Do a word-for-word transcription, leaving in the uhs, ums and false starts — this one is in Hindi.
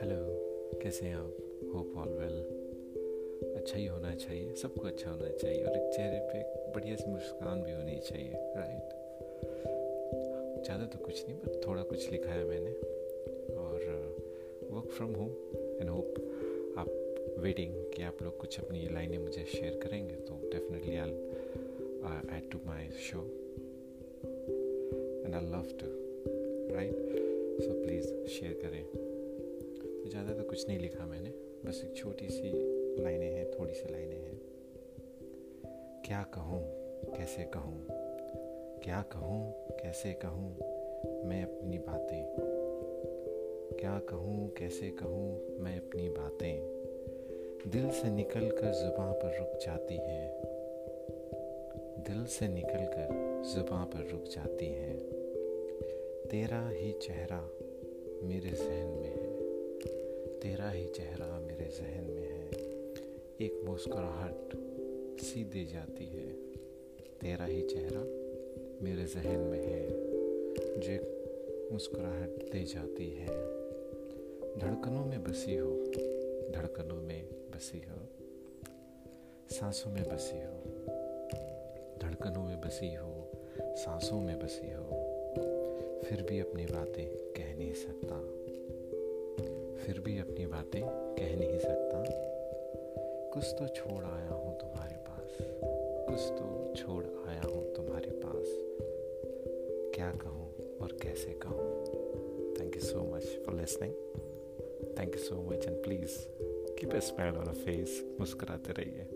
हेलो, कैसे हैं आप? Hope all well. अच्छा ही होना चाहिए, सबको अच्छा होना चाहिए और एक चेहरे पे एक बढ़िया सी मुस्कान भी होनी चाहिए, राइट। ज़्यादा तो कुछ नहीं, बट थोड़ा कुछ लिखा है मैंने। और work from home and hope आप वेटिंग कि आप लोग कुछ अपनी लाइनें मुझे शेयर करेंगे, तो definitely I add to my show and I love to, right? So please share करें। तो ज़्यादा तो कुछ नहीं लिखा मैंने, बस एक छोटी सी लाइनें हैं, थोड़ी सी लाइनें हैं। क्या कहूँ, कैसे कहूँ, क्या कहूँ, कैसे कहूँ मैं अपनी बातें, क्या कहूँ, कैसे कहूँ मैं अपनी बातें, दिल से निकल कर जुबां पर रुक जाती हैं, दिल से निकल कर जुबां पर रुक जाती हैं। तेरा ही चेहरा मेरे जहन में है, तेरा ही चेहरा मेरे जहन में है, एक मुस्कुराहट सी दे जाती है। तेरा ही चेहरा मेरे जहन में है, जो एक मुस्कुराहट दे जाती है। धड़कनों में बसी हो, धड़कनों में बसी हो, सांसों में बसी हो, धड़कनों में बसी हो, सांसों में बसी हो, फिर भी अपनी बातें कह नहीं सकता, फिर भी अपनी बातें कह नहीं सकता। कुछ तो छोड़ आया हूँ तुम्हारे पास, कुछ तो छोड़ आया हूँ तुम्हारे पास, क्या कहूँ और कैसे कहूँ। Thank you so much for listening, thank you so much and please keep a smile on a face, मुस्कुराते रहिए।